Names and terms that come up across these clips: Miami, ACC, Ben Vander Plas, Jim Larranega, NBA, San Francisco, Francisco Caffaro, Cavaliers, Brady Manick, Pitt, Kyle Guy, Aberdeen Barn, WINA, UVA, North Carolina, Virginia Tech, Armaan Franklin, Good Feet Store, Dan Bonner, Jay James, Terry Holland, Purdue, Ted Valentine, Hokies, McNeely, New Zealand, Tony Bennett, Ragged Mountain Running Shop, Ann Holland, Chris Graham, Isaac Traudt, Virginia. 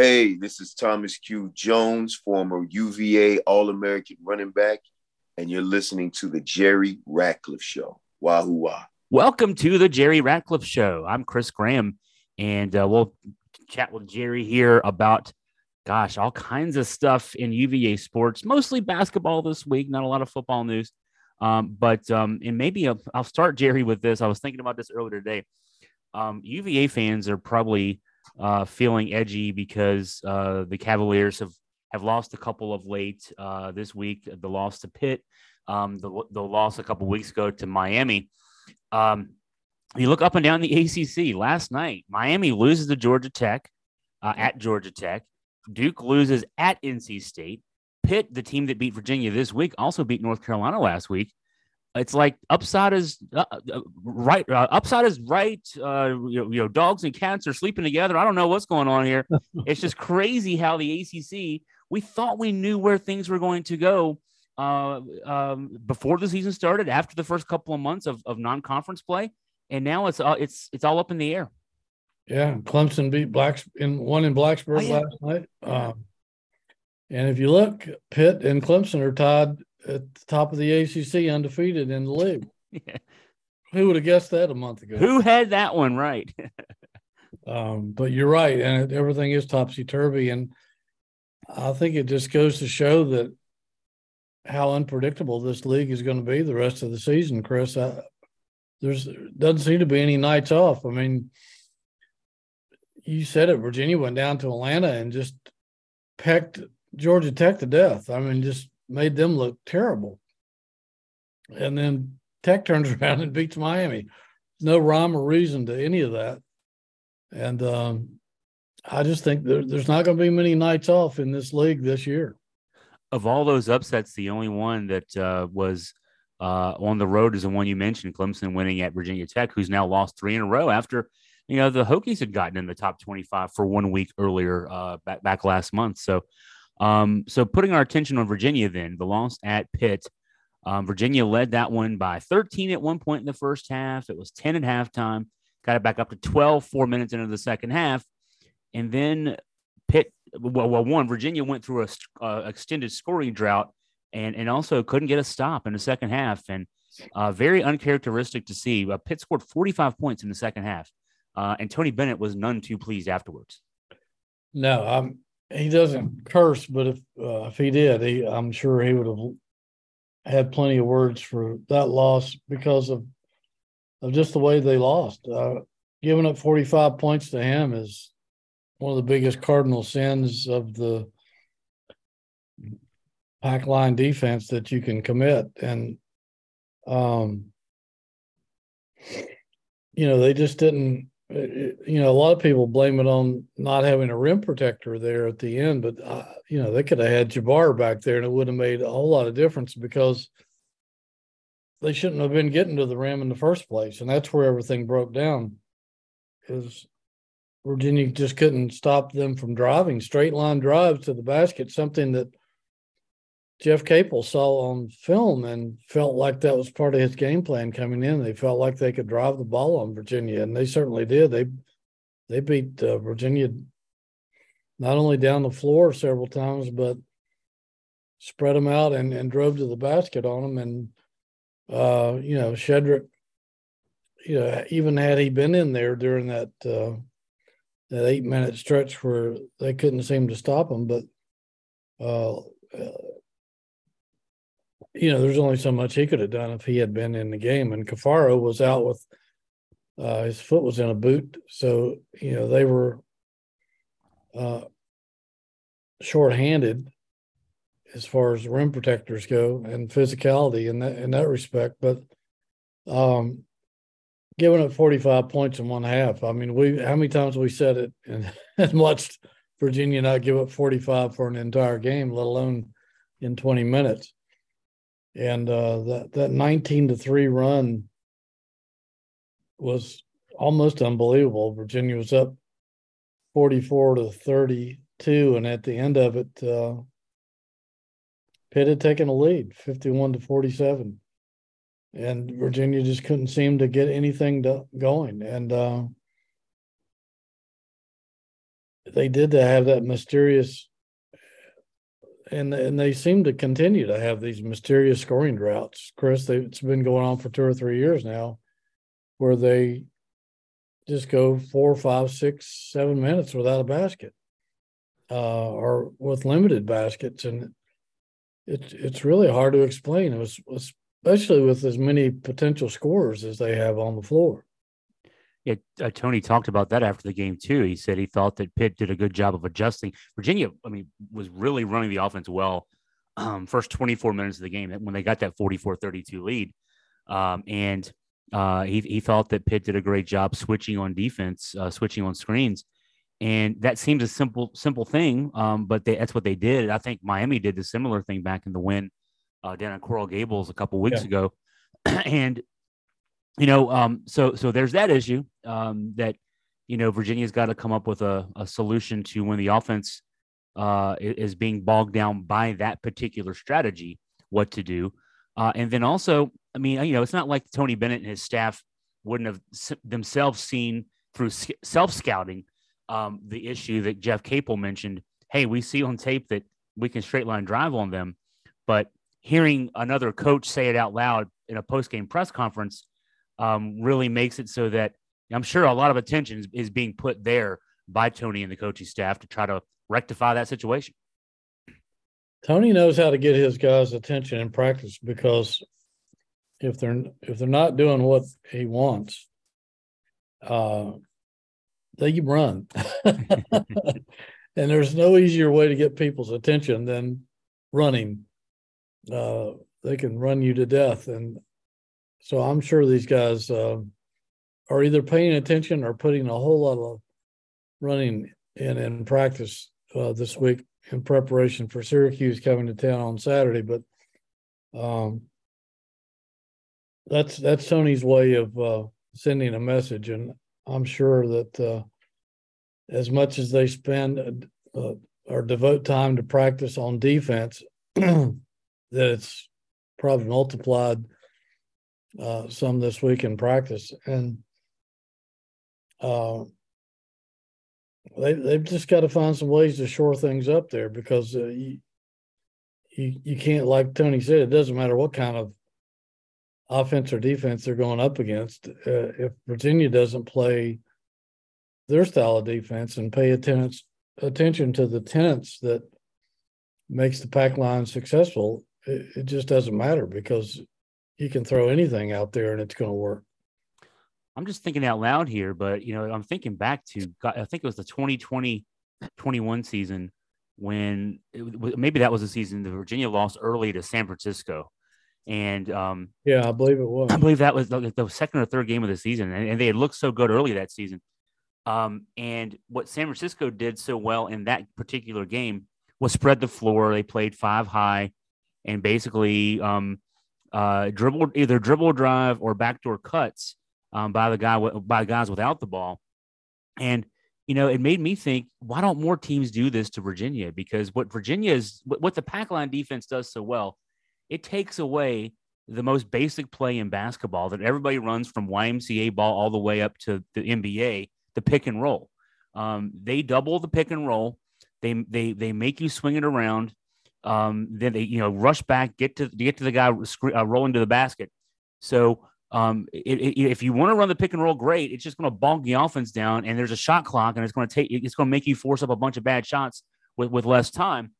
Hey, this is Thomas Q. Jones, former UVA All-American running back, and you're listening to The Jerry Ratcliffe Show. Wahoo wah. Welcome to The Jerry Ratcliffe Show. I'm Chris Graham, and we'll chat with Jerry here about, gosh, all kinds of stuff in UVA sports, mostly basketball this week, not a lot of football news. And maybe I'll start, Jerry, with this. I was thinking about this earlier today. UVA fans are probably feeling edgy because the Cavaliers have lost a couple of late this week. The loss to Pitt, the loss a couple weeks ago to Miami. You look up and down the ACC. Last night, Miami loses to Georgia Tech at Georgia Tech. Duke loses at NC State. Pitt, the team that beat Virginia this week, also beat North Carolina last week. It's like upside is right. Dogs and cats are sleeping together. I don't know what's going on here. It's just crazy how the ACC, we thought we knew where things were going to go before the season started, after the first couple of months of non-conference play. And now it's all up in the air. Yeah. Clemson beat Blacksburg last night. And if you look, Pitt and Clemson are tied at the top of the ACC, undefeated in the league. Yeah. Who would have guessed that a month ago? Who had that one right? But you're right, and everything is topsy-turvy, and I think it just goes to show that how unpredictable this league is going to be the rest of the season, Chris. There doesn't seem to be any nights off. I mean, you said it. Virginia went down to Atlanta and just pecked Georgia Tech to death. I mean, just made them look terrible. And then Tech turns around and beats Miami. No rhyme or reason to any of that. And I just think there's not going to be many nights off in this league this year. Of all those upsets, the only one that was on the road is the one you mentioned, Clemson winning at Virginia Tech, who's now lost three in a row after, the Hokies had gotten in the top 25 for 1 week earlier back last month. So putting our attention on Virginia, then the loss at Pitt, Virginia led that one by 13 at one point in the first half. It was 10 at halftime, got it back up to 12, 4 minutes into the second half. And then Virginia went through a extended scoring drought and also couldn't get a stop in the second half. And very uncharacteristic to see. Pitt scored 45 points in the second half. And Tony Bennett was none too pleased afterwards. No, he doesn't curse, but if he did, I'm sure he would have had plenty of words for that loss because of just the way they lost. Giving up 45 points to him is one of the biggest cardinal sins of the pack line defense that you can commit. And, they just didn't. A lot of people blame it on not having a rim protector there at the end, but, they could have had Jabbar back there and it would have made a whole lot of difference because they shouldn't have been getting to the rim in the first place. And that's where everything broke down is Virginia just couldn't stop them from driving straight line drives to the basket, something that Jeff Capel saw on film and felt like that was part of his game plan coming in. They felt like they could drive the ball on Virginia, and they certainly did. They beat Virginia not only down the floor several times, but spread them out and drove to the basket on them. And, Shedrick, even had he been in there during that 8-minute stretch where they couldn't seem to stop him, but there's only so much he could have done if he had been in the game. And Caffaro was out with his foot was in a boot. So, they were shorthanded as far as rim protectors go and physicality in that respect. But giving up 45 points in one half, I mean, how many times we said it and watched Virginia not give up 45 for an entire game, let alone in 20 minutes. And that 19-3 run was almost unbelievable. Virginia was up 44-32, and at the end of it, Pitt had taken a lead, 51-47, and Virginia just couldn't seem to get anything going. And they did to have that mysterious, and they seem to continue to have these mysterious scoring droughts, Chris. It's been going on for 2 or 3 years now, where they just go 4, 5, 6, 7 minutes without a basket, or with limited baskets, and it's really hard to explain. It was especially with as many potential scorers as they have on the floor. Yeah, Tony talked about that after the game, too. He said he thought that Pitt did a good job of adjusting. Virginia, I mean, was really running the offense well first 24 minutes of the game when they got that 44-32 lead. He thought that Pitt did a great job switching on defense, switching on screens. And that seems a simple thing, but that's what they did. I think Miami did the similar thing back in the win down at Coral Gables a couple weeks ago. And you know, so there's that issue that, you know, Virginia's got to come up with a solution to when the offense is being bogged down by that particular strategy, what to do. And then also, I mean, you know, it's not like Tony Bennett and his staff wouldn't have themselves seen through self-scouting the issue that Jeff Capel mentioned. Hey, we see on tape that we can straight line drive on them. But hearing another coach say it out loud in a post-game press conference really makes it so that I'm sure a lot of attention is being put there by Tony and the coaching staff to try to rectify that situation. Tony knows how to get his guys' attention in practice, because if they're not doing what he wants, they run. And there's no easier way to get people's attention than running. They can run you to death, and so I'm sure these guys are either paying attention or putting a whole lot of running in practice this week in preparation for Syracuse coming to town on Saturday. But that's Tony's way of sending a message, and I'm sure that as much as they spend or devote time to practice on defense, that it's probably multiplied some this week in practice, and they've just got to find some ways to shore things up there, because you can't, like Tony said, it doesn't matter what kind of offense or defense they're going up against. If Virginia doesn't play their style of defense and pay attention to the tenets that makes the pack line successful, it just doesn't matter, because you can throw anything out there and it's going to work. I'm just thinking out loud here, but, you know, I'm thinking back to, I think it was the 2020-21 season when maybe that was the season that Virginia lost early to San Francisco. And I believe it was. I believe that was the second or third game of the season. And they had looked so good early that season. And what San Francisco did so well in that particular game was spread the floor. They played 5 high and basically dribble drive or backdoor cuts by guys without the ball. And, you know, it made me think, why don't more teams do this to Virginia? Because what the pack line defense does so well, it takes away the most basic play in basketball that everybody runs from YMCA ball all the way up to the NBA, the pick and roll. They double the pick and roll. They make you swing it around. Then they, you know, rush back, get to the guy rolling to the basket. So if you want to run the pick and roll, great. It's just going to bog the offense down, and there's a shot clock, and it's going to make you force up a bunch of bad shots with less time.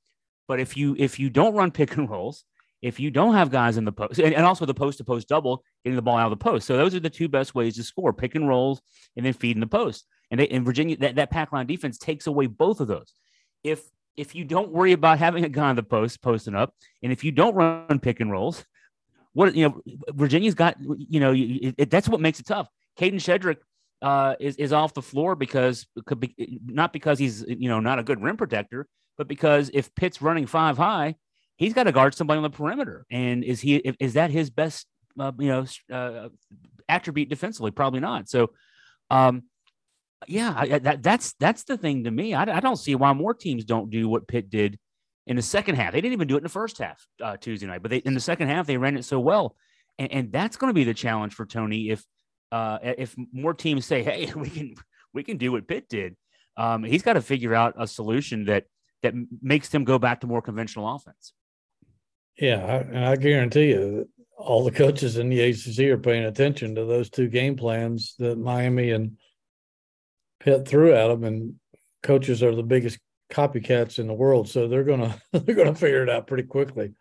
But if you don't run pick and rolls, if you don't have guys in the post, and also the post to post double, getting the ball out of the post. So those are the two best ways to score: pick and rolls, and then feeding the post. And Virginia, that pack line defense takes away both of those. If you don't worry about having a guy on the post posting up, and if you don't run pick and rolls, Virginia's got, you know, that's what makes it tough. Caden Shedrick is off the floor because he's, you know, not a good rim protector, but because if Pitt's running 5 high, he's got to guard somebody on the perimeter. And is that his best, attribute defensively? Probably not. So, that's the thing to me. I don't see why more teams don't do what Pitt did in the second half. They didn't even do it in the first half Tuesday night, but in the second half they ran it so well, and that's going to be the challenge for Tony if more teams say, hey, we can do what Pitt did. He's got to figure out a solution that makes them go back to more conventional offense. Yeah, I guarantee you that all the coaches in the ACC are paying attention to those two game plans that Miami and Pitt threw at them, and coaches are the biggest copycats in the world, so they're gonna figure it out pretty quickly.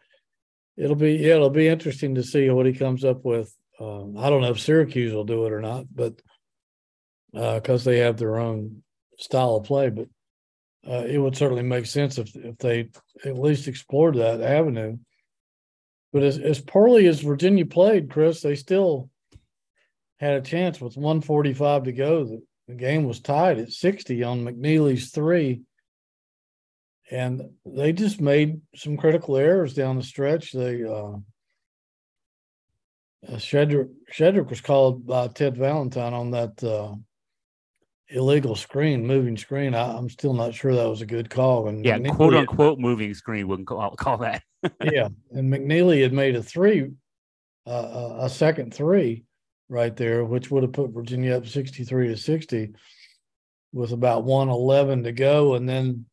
It'll be interesting to see what he comes up with. I don't know if Syracuse will do it or not, but because they have their own style of play, but it would certainly make sense if they at least explored that avenue. But as poorly as Virginia played, Chris, they still had a chance with 1:45 to go. The game was tied at 60 on McNeely's three. And they just made some critical errors down the stretch. They Shedrick was called by Ted Valentine on that illegal moving screen. I'm still not sure that was a good call. And yeah, McNeely, quote unquote moving screen wouldn't call that. Yeah, and McNeely had made a second three right there, which would have put Virginia up 63-60 with about 1:11 to go. And then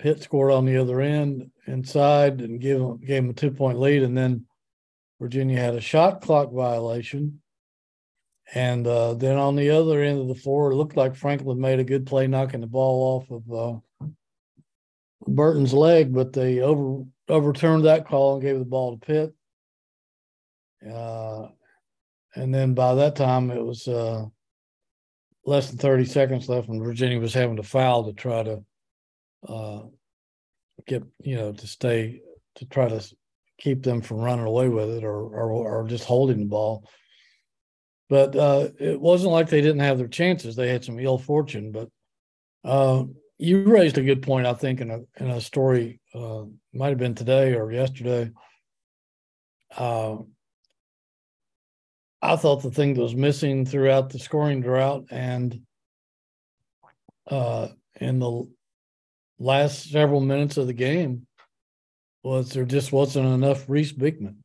Pitt scored on the other end inside and gave them a 2-point lead. And then Virginia had a shot clock violation. And then on the other end of the floor, it looked like Franklin made a good play knocking the ball off of Burton's leg, but they overturned that call and gave the ball to Pitt. And then by that time, it was less than 30 seconds left, and Virginia was having to foul to try to try to keep them from running away with it or just holding the ball. But it wasn't like they didn't have their chances. They had some ill fortune. But you raised a good point, I think, in a story, might have been today or yesterday. I thought the thing that was missing throughout the scoring drought and in the last several minutes of the game was there just wasn't enough Reese Beekman.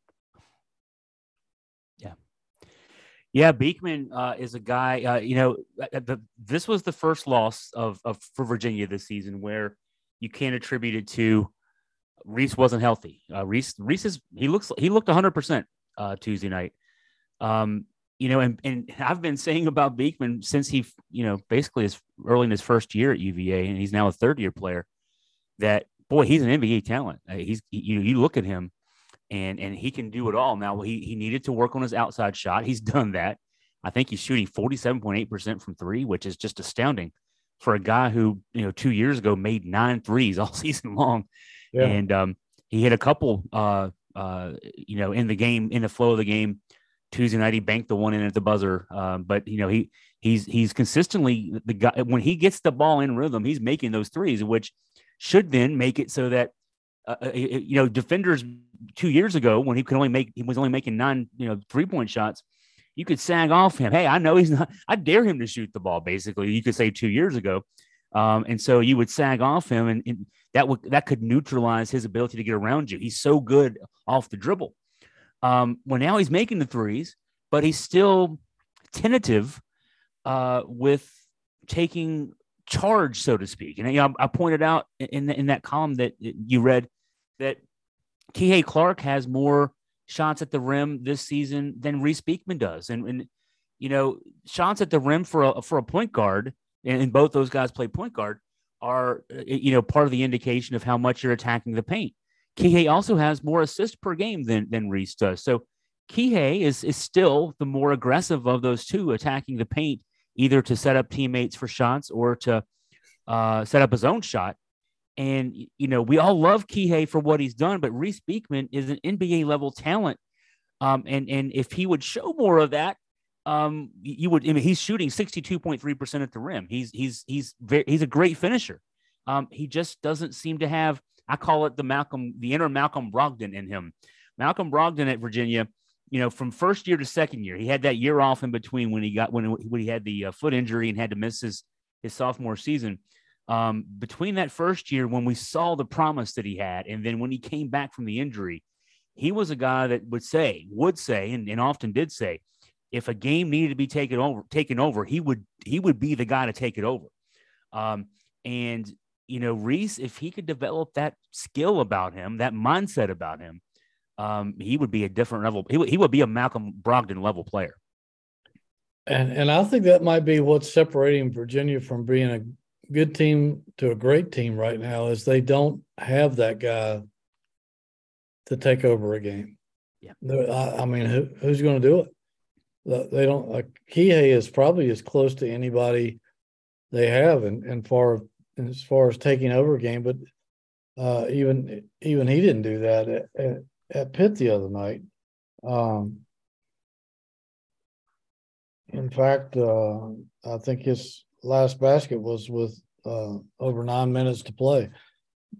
Yeah, Beekman is a guy, this was the first loss for Virginia this season where you can't attribute it to Reese wasn't healthy. He looked 100% Tuesday night. And I've been saying about Beekman since he, basically is early in his first year at UVA, and he's now a third-year player, that, boy, he's an NBA talent. You look at him. And he can do it all. Now, he needed to work on his outside shot. He's done that. I think he's shooting 47.8% from three, which is just astounding for a guy who, 2 years ago made 9 threes all season long. Yeah. And he hit a couple, in the game, in the flow of the game. Tuesday night, he banked the one in at the buzzer. But, he's consistently the guy. When he gets the ball in rhythm, he's making those threes, which should then make it so that, defenders 2 years ago when he was only making 9, 3-point shots, you could sag off him. Hey, I know he's not, I dare him to shoot the ball. Basically, you could say 2 years ago. And so you would sag off him and that could neutralize his ability to get around you. He's so good off the dribble. Well, now he's making the threes, but he's still tentative with taking charge, so to speak. And I pointed out in that column that you read that Kihei Clark has more shots at the rim this season than Reese Beekman does. And shots at the rim for a point guard, and both those guys play point guard, are, part of the indication of how much you're attacking the paint. Kihei also has more assists per game than Reese does. So Kihei is still the more aggressive of those two, attacking the paint, either to set up teammates for shots or to set up his own shot. And, we all love Kihei for what he's done, but Reese Beekman is an NBA-level talent. And if he would show more of that, he's shooting 62.3% at the rim. He's a great finisher. He just doesn't seem to have, I call it the inner Malcolm Brogdon in him. Malcolm Brogdon at Virginia, from first year to second year, he had that year off in between when he had the foot injury and had to miss his sophomore season. Between that first year, when we saw the promise that he had, and then when he came back from the injury, he was a guy that would say, and often did say, if a game needed to be taken over, he would be the guy to take it over. And, you know, Reese, if he could develop that skill about him, that mindset about him, he would be a different level. He would be a Malcolm Brogdon level player. And I think that might be what's separating Virginia from being a good team to a great team right now, is they don't have that guy to take over a game. Yeah, I mean, who's going to do it? They don't. Kihei is probably as close to anybody they have, and as far as taking over a game, but even he didn't do that at Pitt the other night. In fact, I think his last basket was with over 9 minutes to play.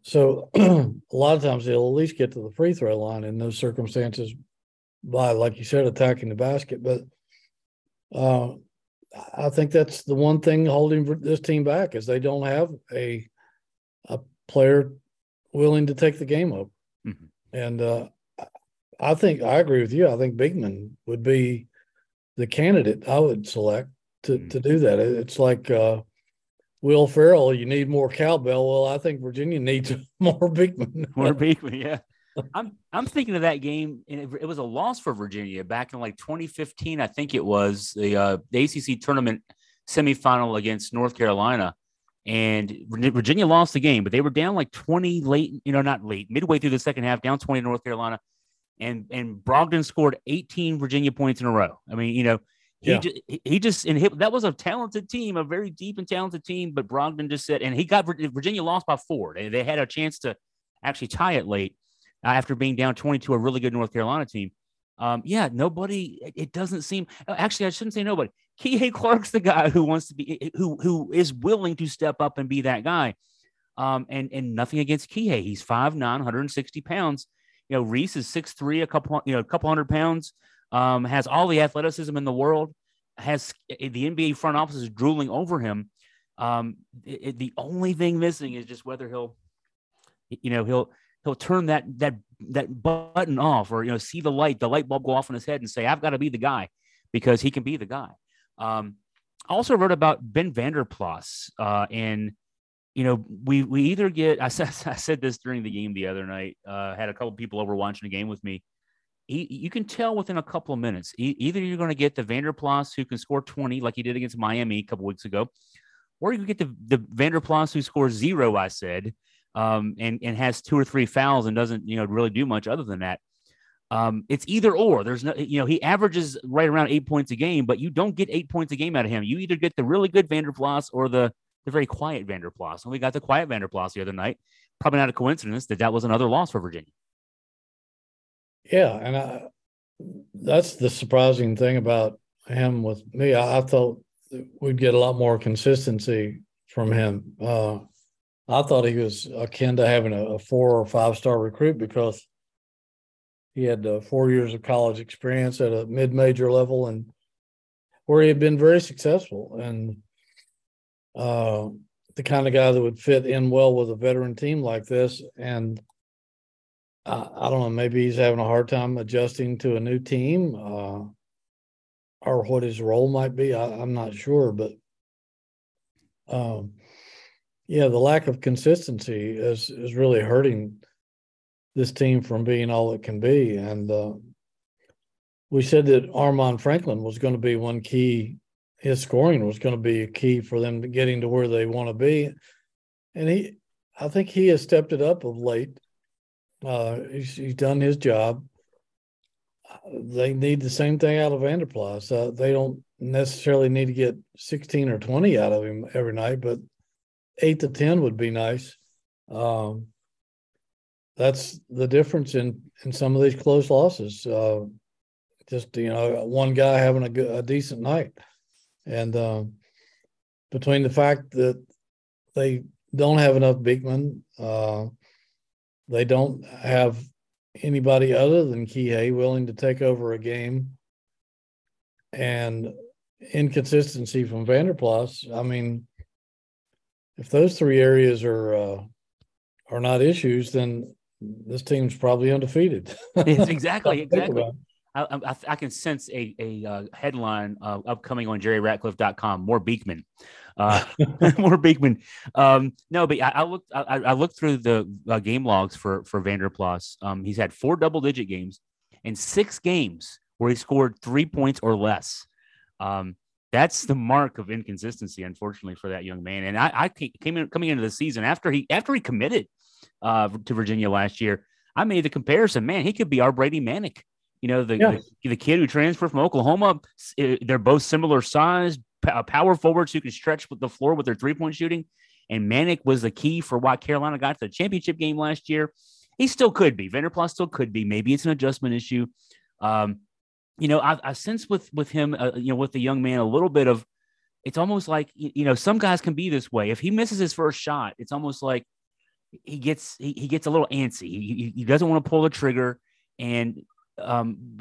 So a lot of times they'll at least get to the free throw line in those circumstances by, like you said, attacking the basket. But I think that's the one thing holding this team back, is they don't have a player willing to take the game up. Mm-hmm. And I think I agree with you. I think Beekman would be the candidate I would select to do that. It's like Will Ferrell, you need more cowbell. Well, I think Virginia needs more Beekman. More Beekman, yeah. I'm thinking of that game, and it was a loss for Virginia back in like 2015, I think it was, the ACC tournament semifinal against North Carolina. And Virginia lost the game, but they were down like 20 midway through the second half, down 20 to North Carolina. And Brogdon scored 18 Virginia points in a row. I mean, you know, that was a talented team, a very deep and talented team, but Brogdon just said, and he got Virginia lost by 4. They had a chance to actually tie it late after being down 20 to a really good North Carolina team. It doesn't seem, actually, I shouldn't say nobody. Kihei Clark's the guy who wants to be, who is willing to step up and be that guy. And nothing against Kihei. He's 5'9", 160 pounds. You know, Reese is 6'3", a couple hundred pounds, has all the athleticism in the world, has the NBA front office is drooling over him. The only thing missing is just whether he'll turn that button off, or, you know, see the light bulb go off in his head and say, I've got to be the guy, because he can be the guy. I also wrote about Ben Vander Plas, and, you know, we either get, I said this during the game the other night, had a couple people over watching the game with me. You can tell within a couple of minutes, either you're going to get the Vander Plas who can score 20 like he did against Miami a couple weeks ago, or you can get the Vander Plas who scores 0, I said, and has 2 or 3 fouls and doesn't, you know, really do much other than that. It's either or. There's no, you know, he averages right around 8 points a game, but you don't get 8 points a game out of him. You either get the really good Vander Plas or the very quiet Vander Plas. And we got the quiet Vander Plas the other night. Probably not a coincidence that was another loss for Virginia. Yeah, and that's the surprising thing about him with me. I thought we'd get a lot more consistency from him. I thought he was akin to having a 4- or 5-star recruit, because he had 4 years of college experience at a mid-major level, and where he had been very successful. And the kind of guy that would fit in well with a veteran team like this. And I don't know, maybe he's having a hard time adjusting to a new team, or what his role might be. I'm not sure, but the lack of consistency is really hurting this team from being all it can be. And we said that Armaan Franklin was going to be one key. His scoring was going to be a key for them to getting to where they want to be. And I think he has stepped it up of late. He's done his job. They need the same thing out of Vander Plas. They don't necessarily need to get 16 or 20 out of him every night, but 8 to 10 would be nice. That's the difference in some of these close losses. Just, you know, one guy having a decent night. And between the fact that they don't have enough Beekman, they don't have anybody other than Kihei willing to take over a game, and inconsistency from Vander Plas, I mean, if those three areas are not issues, then this team's probably undefeated. Exactly. I can sense a headline upcoming on JerryRatcliffe.com. More Beekman, more Beekman. No, but I looked through the game logs for Vander Plas. He's had 4 double-digit games and 6 games where he scored 3 points or less. That's the mark of inconsistency, unfortunately, for that young man. And I came into the season after he committed to Virginia last year. I made the comparison. Man, he could be our Brady Manick. You know, the kid who transferred from Oklahoma. They're both similar size, power forwards who can stretch with the floor with their 3-point shooting. And Manick was the key for why Carolina got to the championship game last year. He still could be. Vander Plas still could be. Maybe it's an adjustment issue. You know, I sense with him, you know, with the young man, a little bit of, it's almost like, you know, some guys can be this way. If he misses his first shot, it's almost like he gets a little antsy. He doesn't want to pull the trigger. And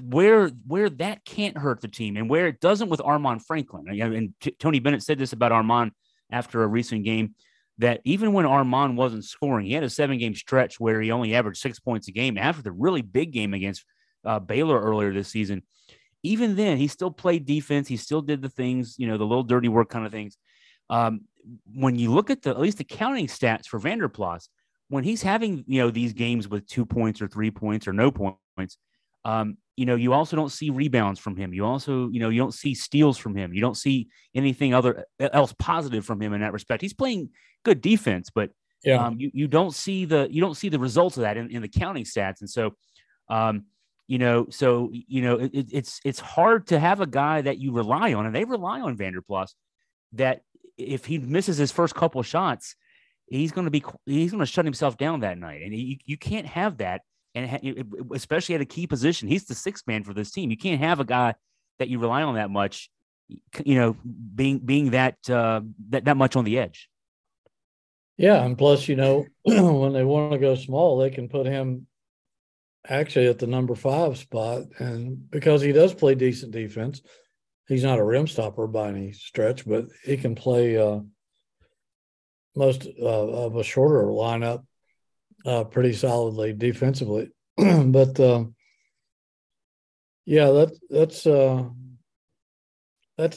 where that can't hurt the team and where it doesn't with Armaan Franklin. And Tony Bennett said this about Armaan after a recent game, that even when Armaan wasn't scoring, he had a 7-game stretch where he only averaged 6 points a game after the really big game against Baylor earlier this season. Even then, he still played defense. He still did the things, you know, the little dirty work kind of things. When you look at at least the counting stats for Vander Plas, when he's having, you know, these games with 2 points or 3 points or no points, you know, you also don't see rebounds from him. You also, you know, you don't see steals from him. You don't see anything else positive from him in that respect. He's playing good defense, but you don't see the results of that in the counting stats. And so, it's hard to have a guy that you rely on, and they rely on Vander Plas, that if he misses his first couple shots, he's going to shut himself down that night. And you can't have that. And especially at a key position, he's the 6th man for this team. You can't have a guy that you rely on that much, you know, being that much on the edge. Yeah, and plus, you know, when they want to go small, they can put him actually at the number 5 spot, and because he does play decent defense, he's not a rim stopper by any stretch, but he can play most of a shorter lineup pretty solidly defensively. But that's a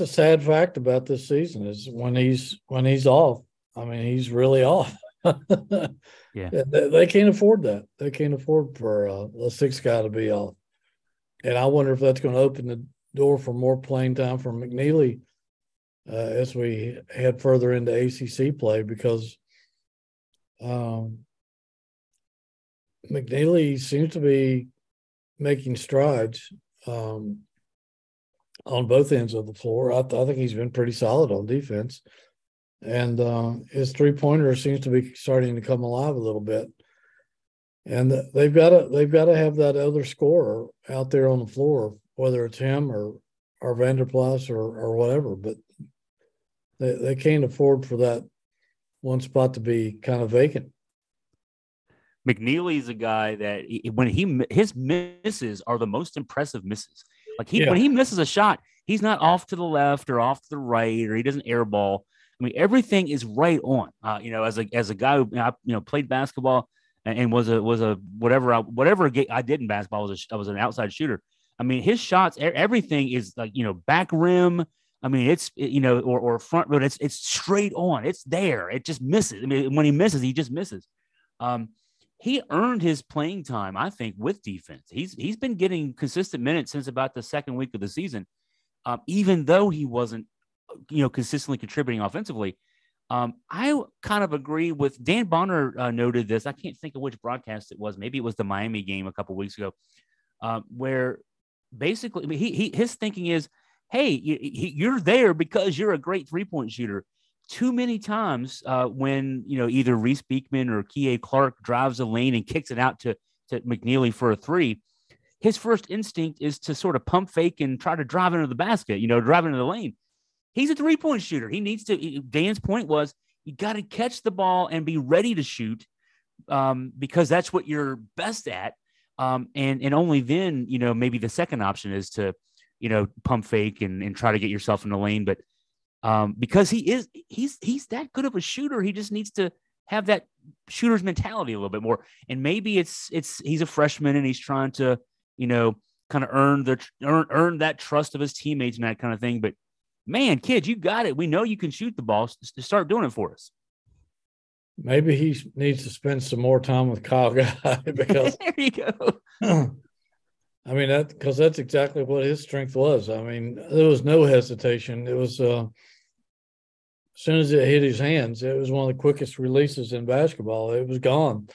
sad fact about this season, is when he's off, I mean, he's really off. Yeah, they can't afford that. They can't afford for a 6th guy to be off. And I wonder if that's going to open the door for more playing time for McNeely as we head further into ACC play, because McNeely seems to be making strides on both ends of the floor. I think he's been pretty solid on defense. And his 3-pointer seems to be starting to come alive a little bit. And they've got to have that other scorer out there on the floor, whether it's him or Vander Plas or whatever. But they can't afford for that one spot to be kind of vacant. McNeely's a guy that his misses are the most impressive misses. Like when he misses a shot, he's not off to the left or off to the right, or he doesn't airball. I mean, everything is right on. You know, as a guy who played basketball and was a whatever I did in basketball, I was an outside shooter. I mean, his shots, everything is like, you know, back rim. I mean, it's, you know, or front road. It's straight on. It's there. It just misses. I mean, when he misses, he just misses. He earned his playing time, I think, with defense. He's been getting consistent minutes since about the 2nd week of the season, even though he wasn't, you know, consistently contributing offensively. I kind of agree with Dan Bonner noted this. I can't think of which broadcast it was. Maybe it was the Miami game a couple weeks ago, where basically his thinking is, hey, you're there because you're a great 3-point shooter. Too many times when, you know, either Reese Beekman or Kihei Clark drives a lane and kicks it out to McNeely for a 3, his first instinct is to sort of pump fake and try to drive into the basket, you know, drive into the lane. He's a 3-point shooter. He needs to. Dan's point was, you got to catch the ball and be ready to shoot because that's what you're best at. And only then, you know, maybe the second option is to, you know, pump fake and try to get yourself in the lane. But because he's that good of a shooter. He just needs to have that shooter's mentality a little bit more. And maybe he's a freshman and he's trying to, you know, kind of earned that trust of his teammates and that kind of thing. But man, kid, you got it. We know you can shoot the ball. Just start doing it for us. Maybe he needs to spend some more time with Kyle Guy because there you go. I mean, because that's exactly what his strength was. I mean, there was no hesitation. It was as soon as it hit his hands, it was one of the quickest releases in basketball. It was gone.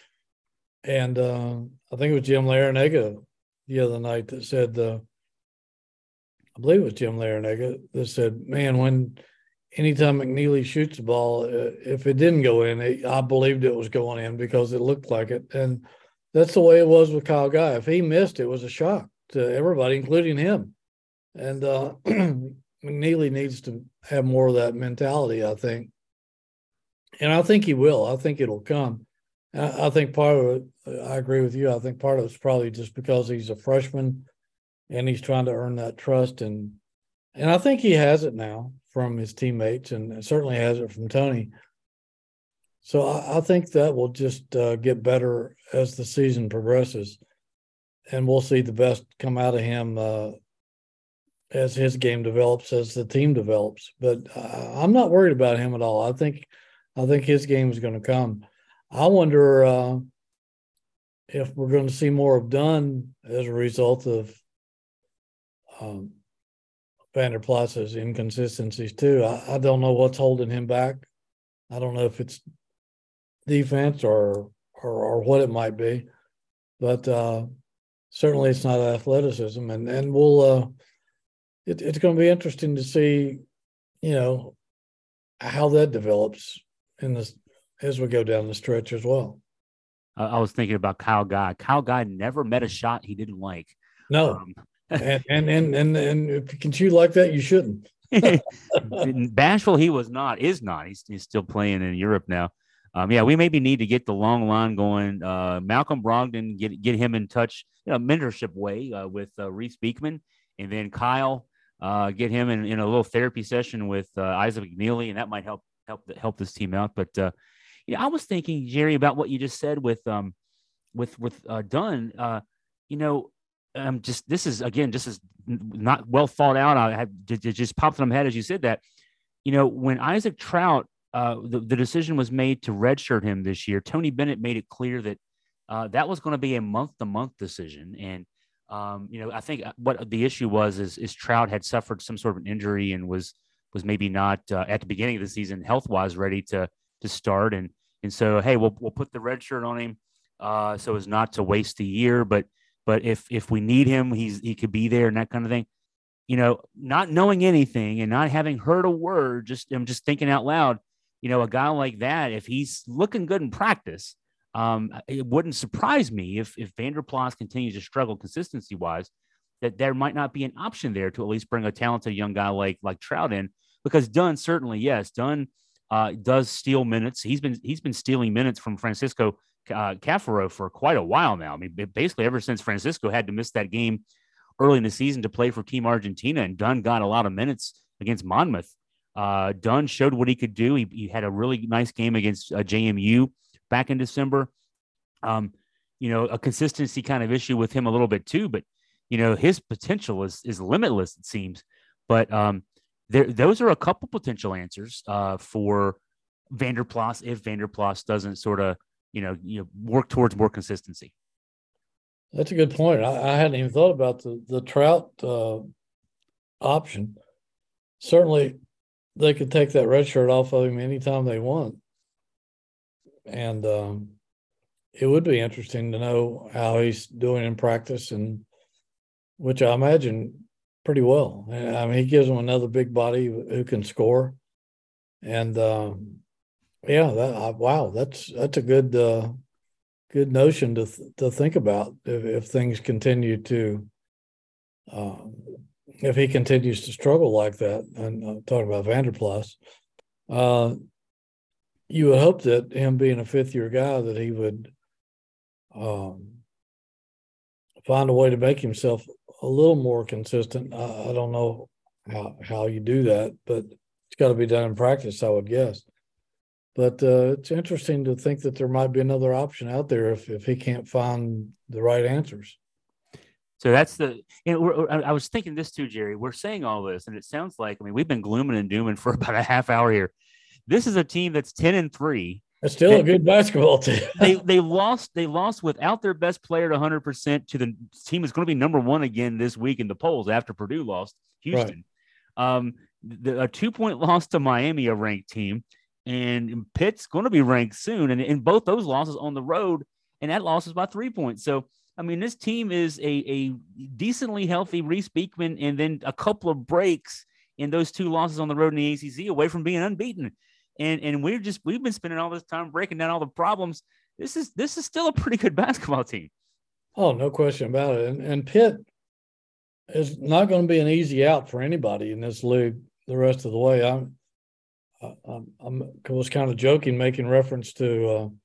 And I think it was Jim Larranega the other night that said, I believe it was Jim Larranega that said, man, anytime McNeely shoots the ball, if it didn't go in, I believed it was going in because it looked like it. And that's the way it was with Kyle Guy. If he missed, it was a shock to everybody, including him. And McNeely needs to have more of that mentality, I think. And I think he will. I think it'll come. I think part of it, I agree with you. I think part of it's probably just because he's a freshman and he's trying to earn that trust. And I think he has it now from his teammates and certainly has it from Tony. So I think that will just get better as the season progresses. And we'll see the best come out of him as his game develops, as the team develops. But I'm not worried about him at all. I think his game is going to come. I wonder if we're going to see more of Dunn as a result of Vander Plas's inconsistencies too. I don't know what's holding him back. I don't know if it's defense or what it might be, but certainly it's not athleticism. And we'll it's going to be interesting to see, you know, how that develops in this as we go down the stretch as well. I was thinking about Kyle Guy. Kyle Guy never met a shot he didn't like. No. And if you can shoot like that, you shouldn't. Bashful he was not, is not. He's still playing in Europe now. Yeah, we maybe need to get the long line going. Malcolm Brogdon, get him in touch in a mentorship way with Reese Beekman. And then Kyle, get him in a little therapy session with Isaac McNeely, and that might help this team out. But you know, I was thinking, Jerry, about what you just said with Dunn. You know, I'm just, this is not well thought out. It just popped in my head as you said that. You know, when Isaac Traudt, the decision was made to redshirt him this year, Tony Bennett made it clear that that was going to be a month-to-month decision. And, you know, I think what the issue was is Traudt had suffered some sort of an injury and was maybe not at the beginning of the season health-wise ready to start. And so, hey, we'll put the redshirt on him so as not to waste the year. But if we need him, he could be there and that kind of thing. You know, not knowing anything and not having heard a word, I'm just thinking out loud, you know, a guy like that, if he's looking good in practice, it wouldn't surprise me if Vander Plas continues to struggle consistency-wise, that there might not be an option there to at least bring a talented young guy like Traudt in, because Dunn certainly, yes, Dunn does steal minutes. He's been stealing minutes from Francisco Caffaro for quite a while now. I mean, basically ever since Francisco had to miss that game early in the season to play for Team Argentina, and Dunn got a lot of minutes against Monmouth. Dunn showed what he could do. He had a really nice game against JMU back in December. You know, a consistency kind of issue with him a little bit too, but you know, his potential is limitless, it seems. But those are a couple potential answers for Vander Plas if Vander Plas doesn't sort of, you know, work towards more consistency. That's a good point. I hadn't even thought about the Traudt option. Certainly, they could take that red shirt off of him anytime they want. And it would be interesting to know how he's doing in practice, and which I imagine pretty well. I mean, he gives him another big body who can score. And, yeah, wow, that's a good good notion to think about if things continue to if he continues to struggle like that. And I'm talking about Vander Plas. You would hope that him being a fifth-year guy that he would find a way to make himself a little more consistent. I don't know how you do that, but it's got to be done in practice, I would guess. But it's interesting to think that there might be another option out there if he can't find the right answers. So that's the, I was thinking this too, Jerry, we're saying all this and it sounds like, I mean, we've been glooming and dooming for about a half hour here. This is a team that's 10-3. That's still a good basketball team. they lost without their best player at 100% to the team that's going to be number one again this week in the polls after Purdue lost Houston. Right. A 2-point loss to Miami, a ranked team, and Pitt's going to be ranked soon. And both those losses on the road, and that loss is by 3 points. So, I mean, this team is a decently healthy Reese Beekman and then a couple of breaks in those two losses on the road in the ACC away from being unbeaten. And we've been spending all this time breaking down all the problems. This is still a pretty good basketball team. Oh, no question about it. And Pitt is not going to be an easy out for anybody in this league the rest of the way. I was kind of joking, making reference to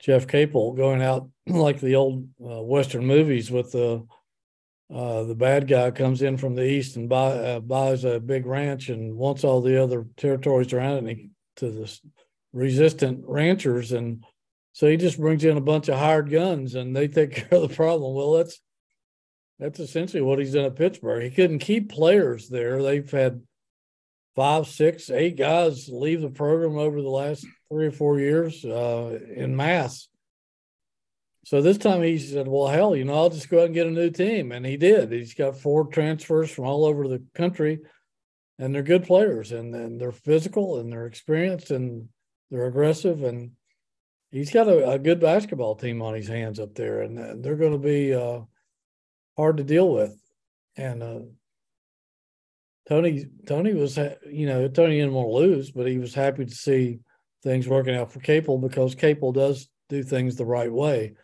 Jeff Capel going out like the old Western movies with the bad guy comes in from the east and buys a big ranch and wants all the other territories around it to the resistant ranchers. And so he just brings in a bunch of hired guns and they take care of the problem. Well, that's essentially what he's done at Pittsburgh. He couldn't keep players there. They've had 5, 6, 8 guys leave the program over the last 3 or 4 years in mass. So this time he said, well, hell, I'll just go out and get a new team. And he did. He's got 4 transfers from all over the country, and they're good players, and they're physical, and they're experienced, and they're aggressive. And he's got a good basketball team on his hands up there, and they're going to be hard to deal with. And Tony was, Tony didn't want to lose, but he was happy to see things working out for Capel, because Capel does do things the right way.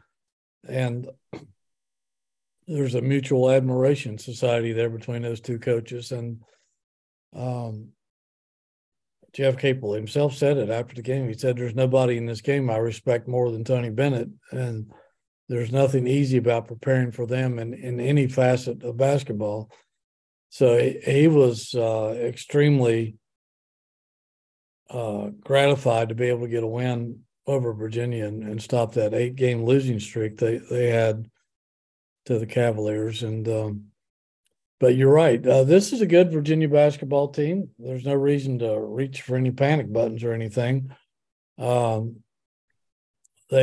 And there's a mutual admiration society there between those two coaches. And Jeff Capel himself said it after the game. He said, there's nobody in this game I respect more than Tony Bennett. And there's nothing easy about preparing for them in any facet of basketball. So he was extremely gratified to be able to get a win over Virginia and stop that 8-game losing streak they had to the Cavaliers. And but you're right. This is a good Virginia basketball team. There's no reason to reach for any panic buttons or anything. They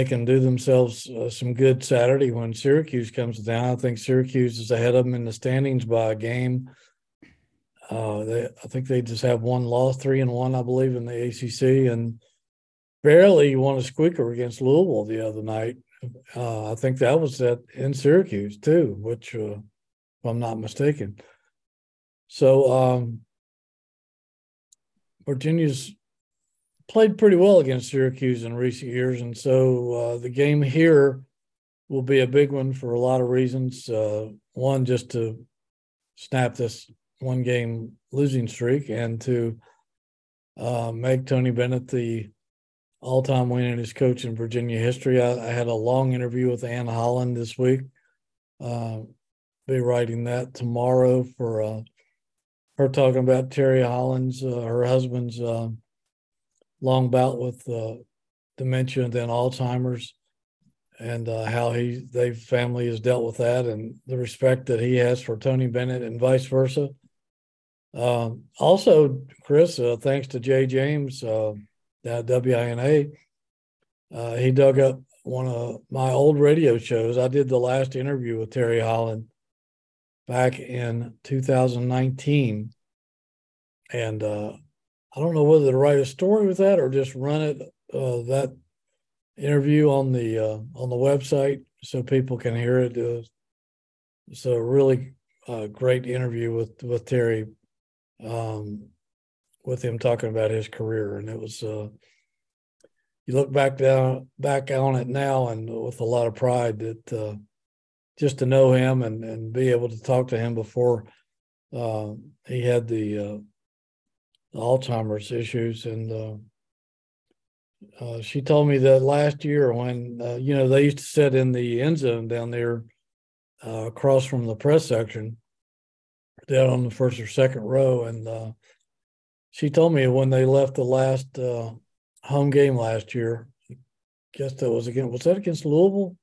can do themselves some good Saturday when Syracuse comes down. I think Syracuse is ahead of them in the standings by a game. I think they just have one loss, 3-1, I believe, in the ACC. And barely won a squeaker against Louisville the other night. I think that was in Syracuse too, which if I'm not mistaken. So Virginia's played pretty well against Syracuse in recent years, and so the game here will be a big one for a lot of reasons. One, just to snap this 1-game losing streak and to make Tony Bennett the all-time winningest coach in Virginia history. I had a long interview with Ann Holland this week. Be writing that tomorrow for her talking about Terry Holland's, her husband's long bout with dementia and then Alzheimer's, and how their family has dealt with that and the respect that he has for Tony Bennett and vice versa. Also, Chris, thanks to Jay James, at WINA, he dug up one of my old radio shows. I did the last interview with Terry Holland back in 2019. And I don't know whether to write a story with that or just run it, that interview on the website so people can hear it. It's a really great interview with Terry. With him talking about his career, and it was you look back on it now and with a lot of pride that just to know him and be able to talk to him before he had the Alzheimer's issues. And she told me that last year when they used to sit in the end zone down there across from the press section down on the first or second row, and she told me when they left the last home game last year, I guess that was against Louisville?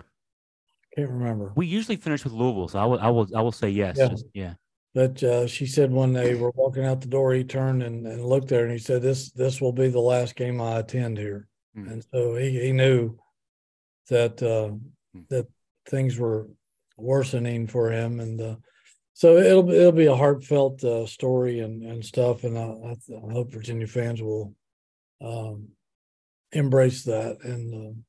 I can't remember. We usually finish with Louisville, so I will say yes. Yeah. Just, yeah. But she said when they were walking out the door, he turned and looked there, and he said, "This will be the last game I attend here." Mm. And so he knew that that things were worsening for him, and so it'll be a heartfelt story and stuff. And I hope Virginia fans will embrace that. And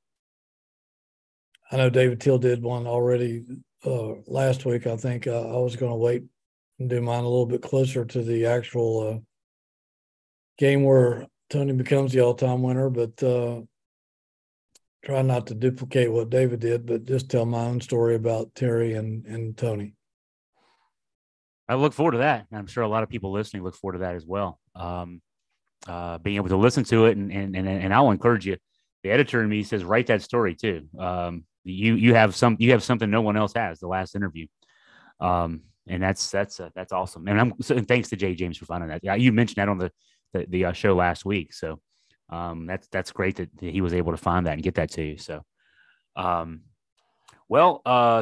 I know David Teal did one already last week. I think I was going to wait and do mine a little bit closer to the actual game where Tony becomes the all-time winner, but try not to duplicate what David did, but just tell my own story about Terry and Tony. I look forward to that. And I'm sure a lot of people listening look forward to that as well. Being able to listen to it, and I'll encourage you. The editor in me says, write that story too. You have something no one else has, the last interview. And that's awesome. And and thanks to Jay James for finding that. Yeah, you mentioned that on the show last week. So that's great that he was able to find that and get that to you. So,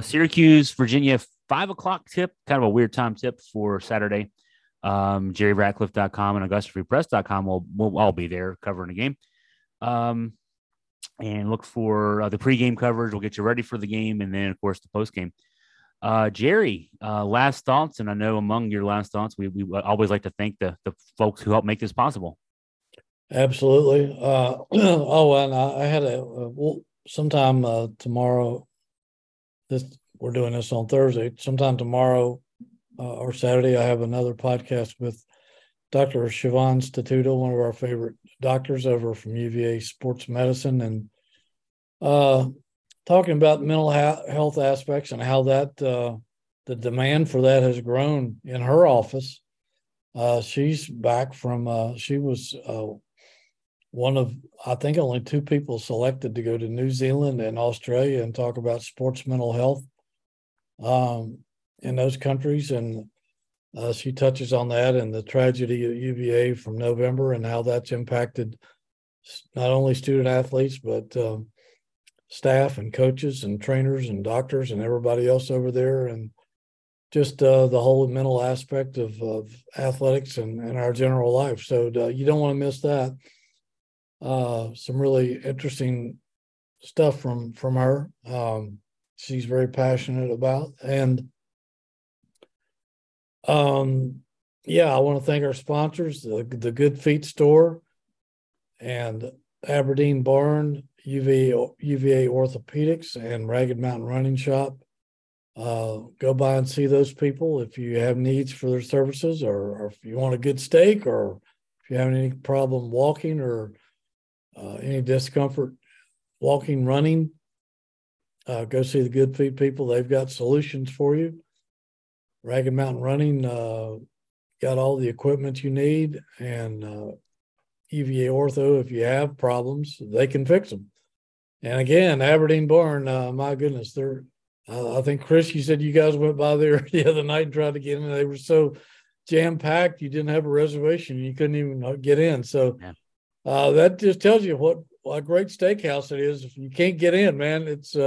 Syracuse, Virginia, 5 o'clock tip, kind of a weird time tip for Saturday. JerryRatcliffe.com and AugustaFreePress.com will all be there covering the game. And look for the pregame coverage. We'll get you ready for the game. And then, of course, the postgame. Jerry, last thoughts. And I know among your last thoughts, we always like to thank the folks who helped make this possible. Absolutely. And I had sometime tomorrow, we're doing this on Thursday, sometime tomorrow or Saturday, I have another podcast with Dr. Siobhan Statuto, one of our favorite doctors over from UVA Sports Medicine, and talking about mental health aspects and how that the demand for that has grown in her office. She's back from she was one of, I think, only two people selected to go to New Zealand and Australia and talk about sports mental health in those countries. And she touches on that and the tragedy at UVA from November and how that's impacted not only student athletes, but staff and coaches and trainers and doctors and everybody else over there. And just the whole mental aspect of athletics and our general life. So you don't want to miss that. Some really interesting stuff from her. She's very passionate about. And I want to thank our sponsors, the Good Feet Store and Aberdeen Barn, UVA Orthopedics, and Ragged Mountain Running Shop. Go by and see those people if you have needs for their services, or if you want a good steak, or if you have any problem walking, or any discomfort walking, running, go see the Good Feet people. They've got solutions for you. Ragged Mountain Running got all the equipment you need, and UVA Ortho, if you have problems, they can fix them. And again, Aberdeen Barn, my goodness, they're I think, Chris, you said you guys went by there the other night and tried to get in, and they were so jam-packed you didn't have a reservation. You couldn't even get in. So that just tells you what a great steakhouse it is. If you can't get in, man, it's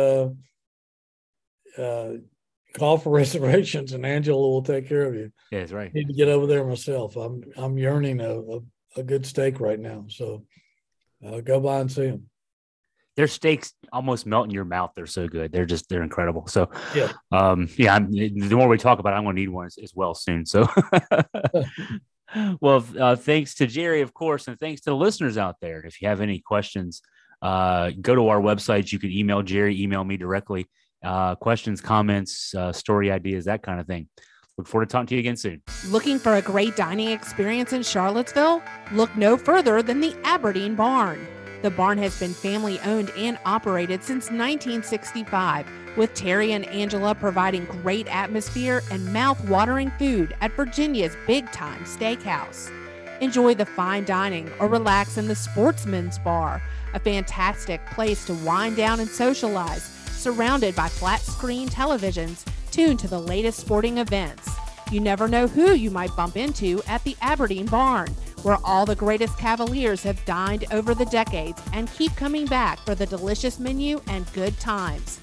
call for reservations, and Angela will take care of you. Yeah, that's right. I need to get over there myself. I'm yearning a good steak right now. So go by and see them. Their steaks almost melt in your mouth. They're so good. They're incredible. So yeah, the more we talk about it, I'm going to need one as well soon. So well, thanks to Jerry, of course, and thanks to the listeners out there. If you have any questions, go to our website. You can email Jerry, email me directly. Questions, comments, story ideas, that kind of thing. Look forward to talking to you again soon. Looking for a great dining experience in Charlottesville? Look no further than the Aberdeen Barn. The barn has been family owned and operated since 1965, with Terry and Angela providing great atmosphere and mouth-watering food at Virginia's Big Time Steakhouse. Enjoy the fine dining or relax in the Sportsman's Bar, a fantastic place to wind down and socialize, surrounded by flat-screen televisions tuned to the latest sporting events. You never know who you might bump into at the Aberdeen Barn, where all the greatest Cavaliers have dined over the decades and keep coming back for the delicious menu and good times.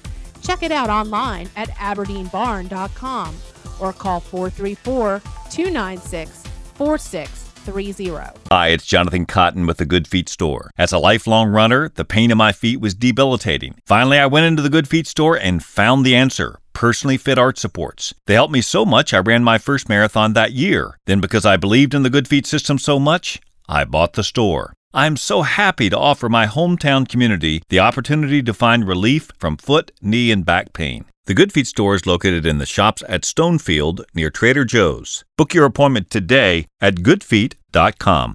Check it out online at aberdeenbarn.com or call 434-296-4630. Hi, it's Jonathan Cotton with the Good Feet Store. As a lifelong runner, the pain in my feet was debilitating. Finally, I went into the Good Feet Store and found the answer. Personally Fit Arch Supports. They helped me so much I ran my first marathon that year. Then because I believed in the Good Feet system so much, I bought the store. I'm so happy to offer my hometown community the opportunity to find relief from foot, knee, and back pain. The Good Feet Store is located in the shops at Stonefield near Trader Joe's. Book your appointment today at goodfeet.com.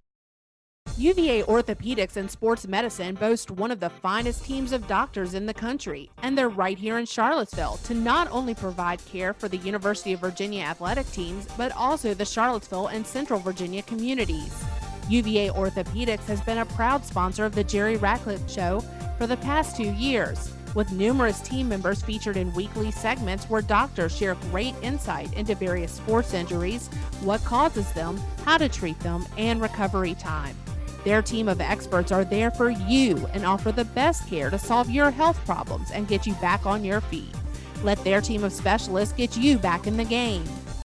UVA Orthopedics and Sports Medicine boast one of the finest teams of doctors in the country, and they're right here in Charlottesville to not only provide care for the University of Virginia athletic teams, but also the Charlottesville and Central Virginia communities. UVA Orthopedics has been a proud sponsor of the Jerry Ratcliffe Show for the past 2 years, with numerous team members featured in weekly segments where doctors share great insight into various sports injuries, what causes them, how to treat them, and recovery time. Their team of experts are there for you and offer the best care to solve your health problems and get you back on your feet. Let their team of specialists get you back in the game.